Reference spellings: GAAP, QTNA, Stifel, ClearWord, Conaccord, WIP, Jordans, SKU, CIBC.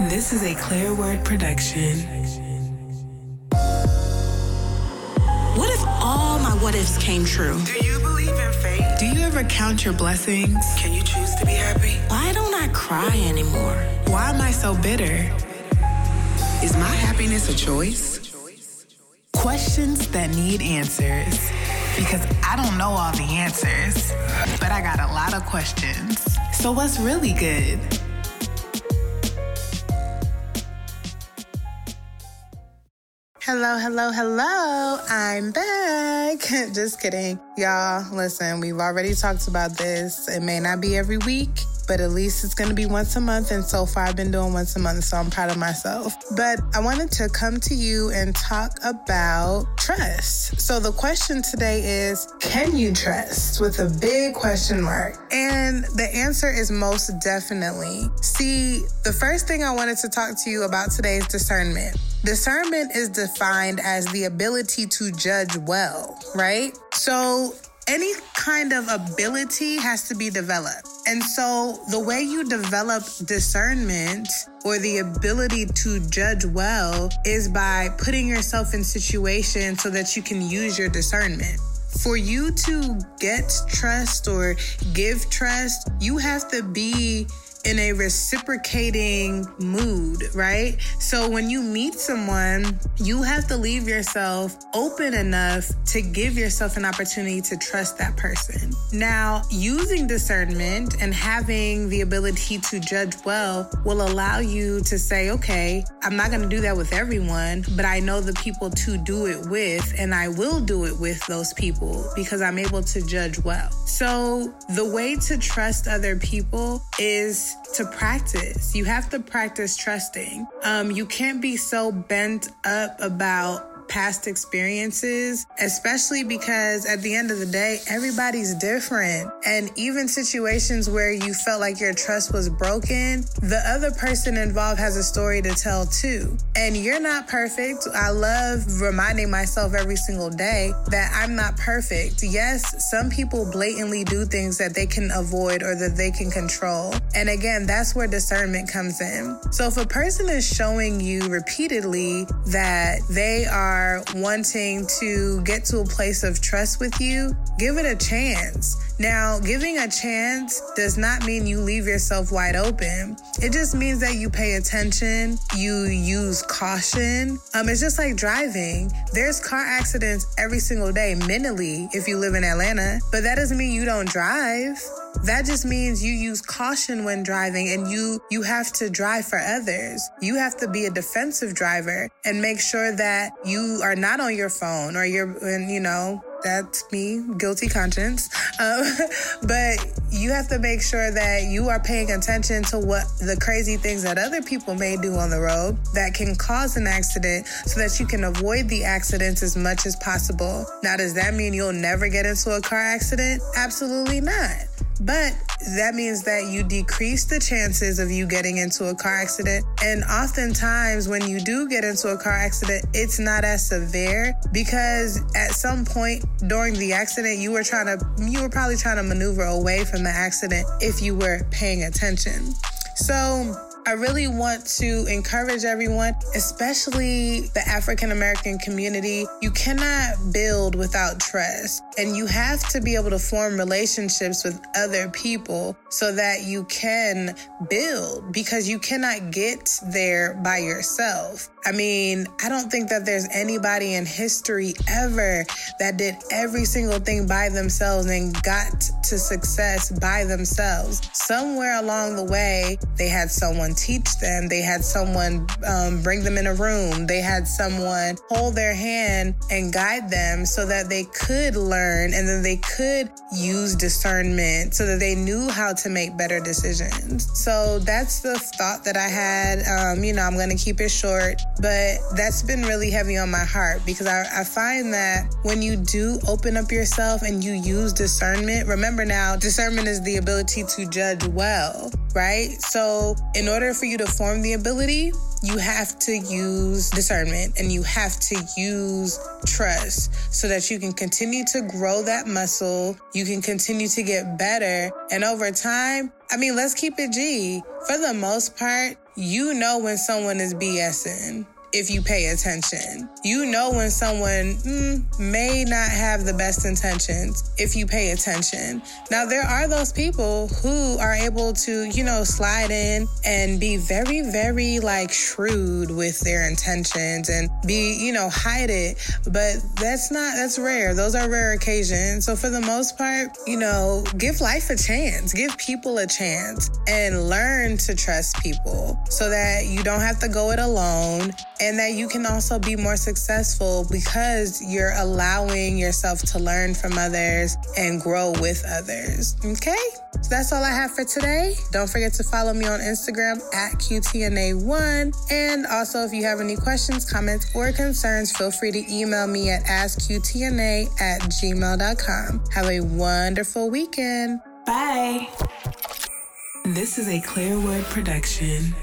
This is a ClearWord production. What if all my what ifs came true? Do you believe in fate? Do you ever count your blessings? Can you choose to be happy? Why don't I cry anymore? Why am I so bitter? Is my happiness a choice? Questions that need answers. Because I don't know all the answers, but I got a lot of questions. So what's really good? Hello, hello, hello. I'm back. Just kidding. Y'all, listen, we've already talked about this. It may not be every week, but at least it's going to be once a month. And so far, I've been doing once a month, so I'm proud of myself. But I wanted to come to you and talk about trust. So the question today is, can you trust? With a big question mark. And the answer is most definitely. See, the first thing I wanted to talk to you about today is discernment. Discernment is defined as the ability to judge well, right? So any kind of ability has to be developed. And so the way you develop discernment or the ability to judge well is by putting yourself in situations so that you can use your discernment. For you to get trust or give trust, you have to be in a reciprocating mood, right? So when you meet someone, you have to leave yourself open enough to give yourself an opportunity to trust that person. Now, using discernment and having the ability to judge well will allow you to say, okay, I'm not gonna do that with everyone, but I know the people to do it with, and I will do it with those people because I'm able to judge well. So the way to trust other people is to practice. You have to practice trusting. You can't be so bent up about past experiences, especially because at the end of the day, everybody's different. And even situations where you felt like your trust was broken, the other person involved has a story to tell too. And you're not perfect. I love reminding myself every single day that I'm not perfect. Yes, some people blatantly do things that they can avoid or that they can control. And again, that's where discernment comes in. So if a person is showing you repeatedly that they are wanting to get to a place of trust with you, give it a chance. Now, giving a chance does not mean you leave yourself wide open. It just means that you pay attention, you use caution. It's just like driving. There's car accidents every single day, mentally, if you live in Atlanta, but that doesn't mean you don't drive. That just means you use caution when driving, and you have to drive for others. You have to be a defensive driver and make sure that you are not on your phone or that's me, guilty conscience. But you have to make sure that you are paying attention to what the crazy things that other people may do on the road that can cause an accident so that you can avoid the accidents as much as possible. Now, does that mean you'll never get into a car accident? Absolutely not. But that means that you decrease the chances of you getting into a car accident. And oftentimes when you do get into a car accident, it's not as severe because at some point during the accident, you were probably trying to maneuver away from the accident if you were paying attention. So I really want to encourage everyone, especially the African American community. You cannot build without trust, and you have to be able to form relationships with other people so that you can build, because you cannot get there by yourself. I mean, I don't think that there's anybody in history ever that did every single thing by themselves and got to success by themselves. Somewhere along the way, they had someone teach them. They had someone bring them in a room. They had someone hold their hand and guide them so that they could learn, and then they could use discernment so that they knew how to make better decisions. So that's the thought that I had. I'm going to keep it short. But that's been really heavy on my heart because I find that when you do open up yourself and you use discernment, remember now, discernment is the ability to judge well, right? So in order for you to form the ability, you have to use discernment and you have to use trust so that you can continue to grow that muscle. You can continue to get better. And over time, I mean, let's keep it G. For the most part, you know when someone is BSing if you pay attention. You know when someone may not have the best intentions if you pay attention. Now, there are those people who are able to, you know, slide in and be very, very, like, shrewd with their intentions and be, you know, hide it. But that's rare. Those are rare occasions. So for the most part, you know, give life a chance. Give people a chance and learn to trust people so that you don't have to go it alone. And that you can also be more successful because you're allowing yourself to learn from others and grow with others. Okay? So that's all I have for today. Don't forget to follow me on Instagram at QTNA1. And also, if you have any questions, comments, or concerns, feel free to email me at askqtna@gmail.com. Have a wonderful weekend. Bye. This is a ClearWord production.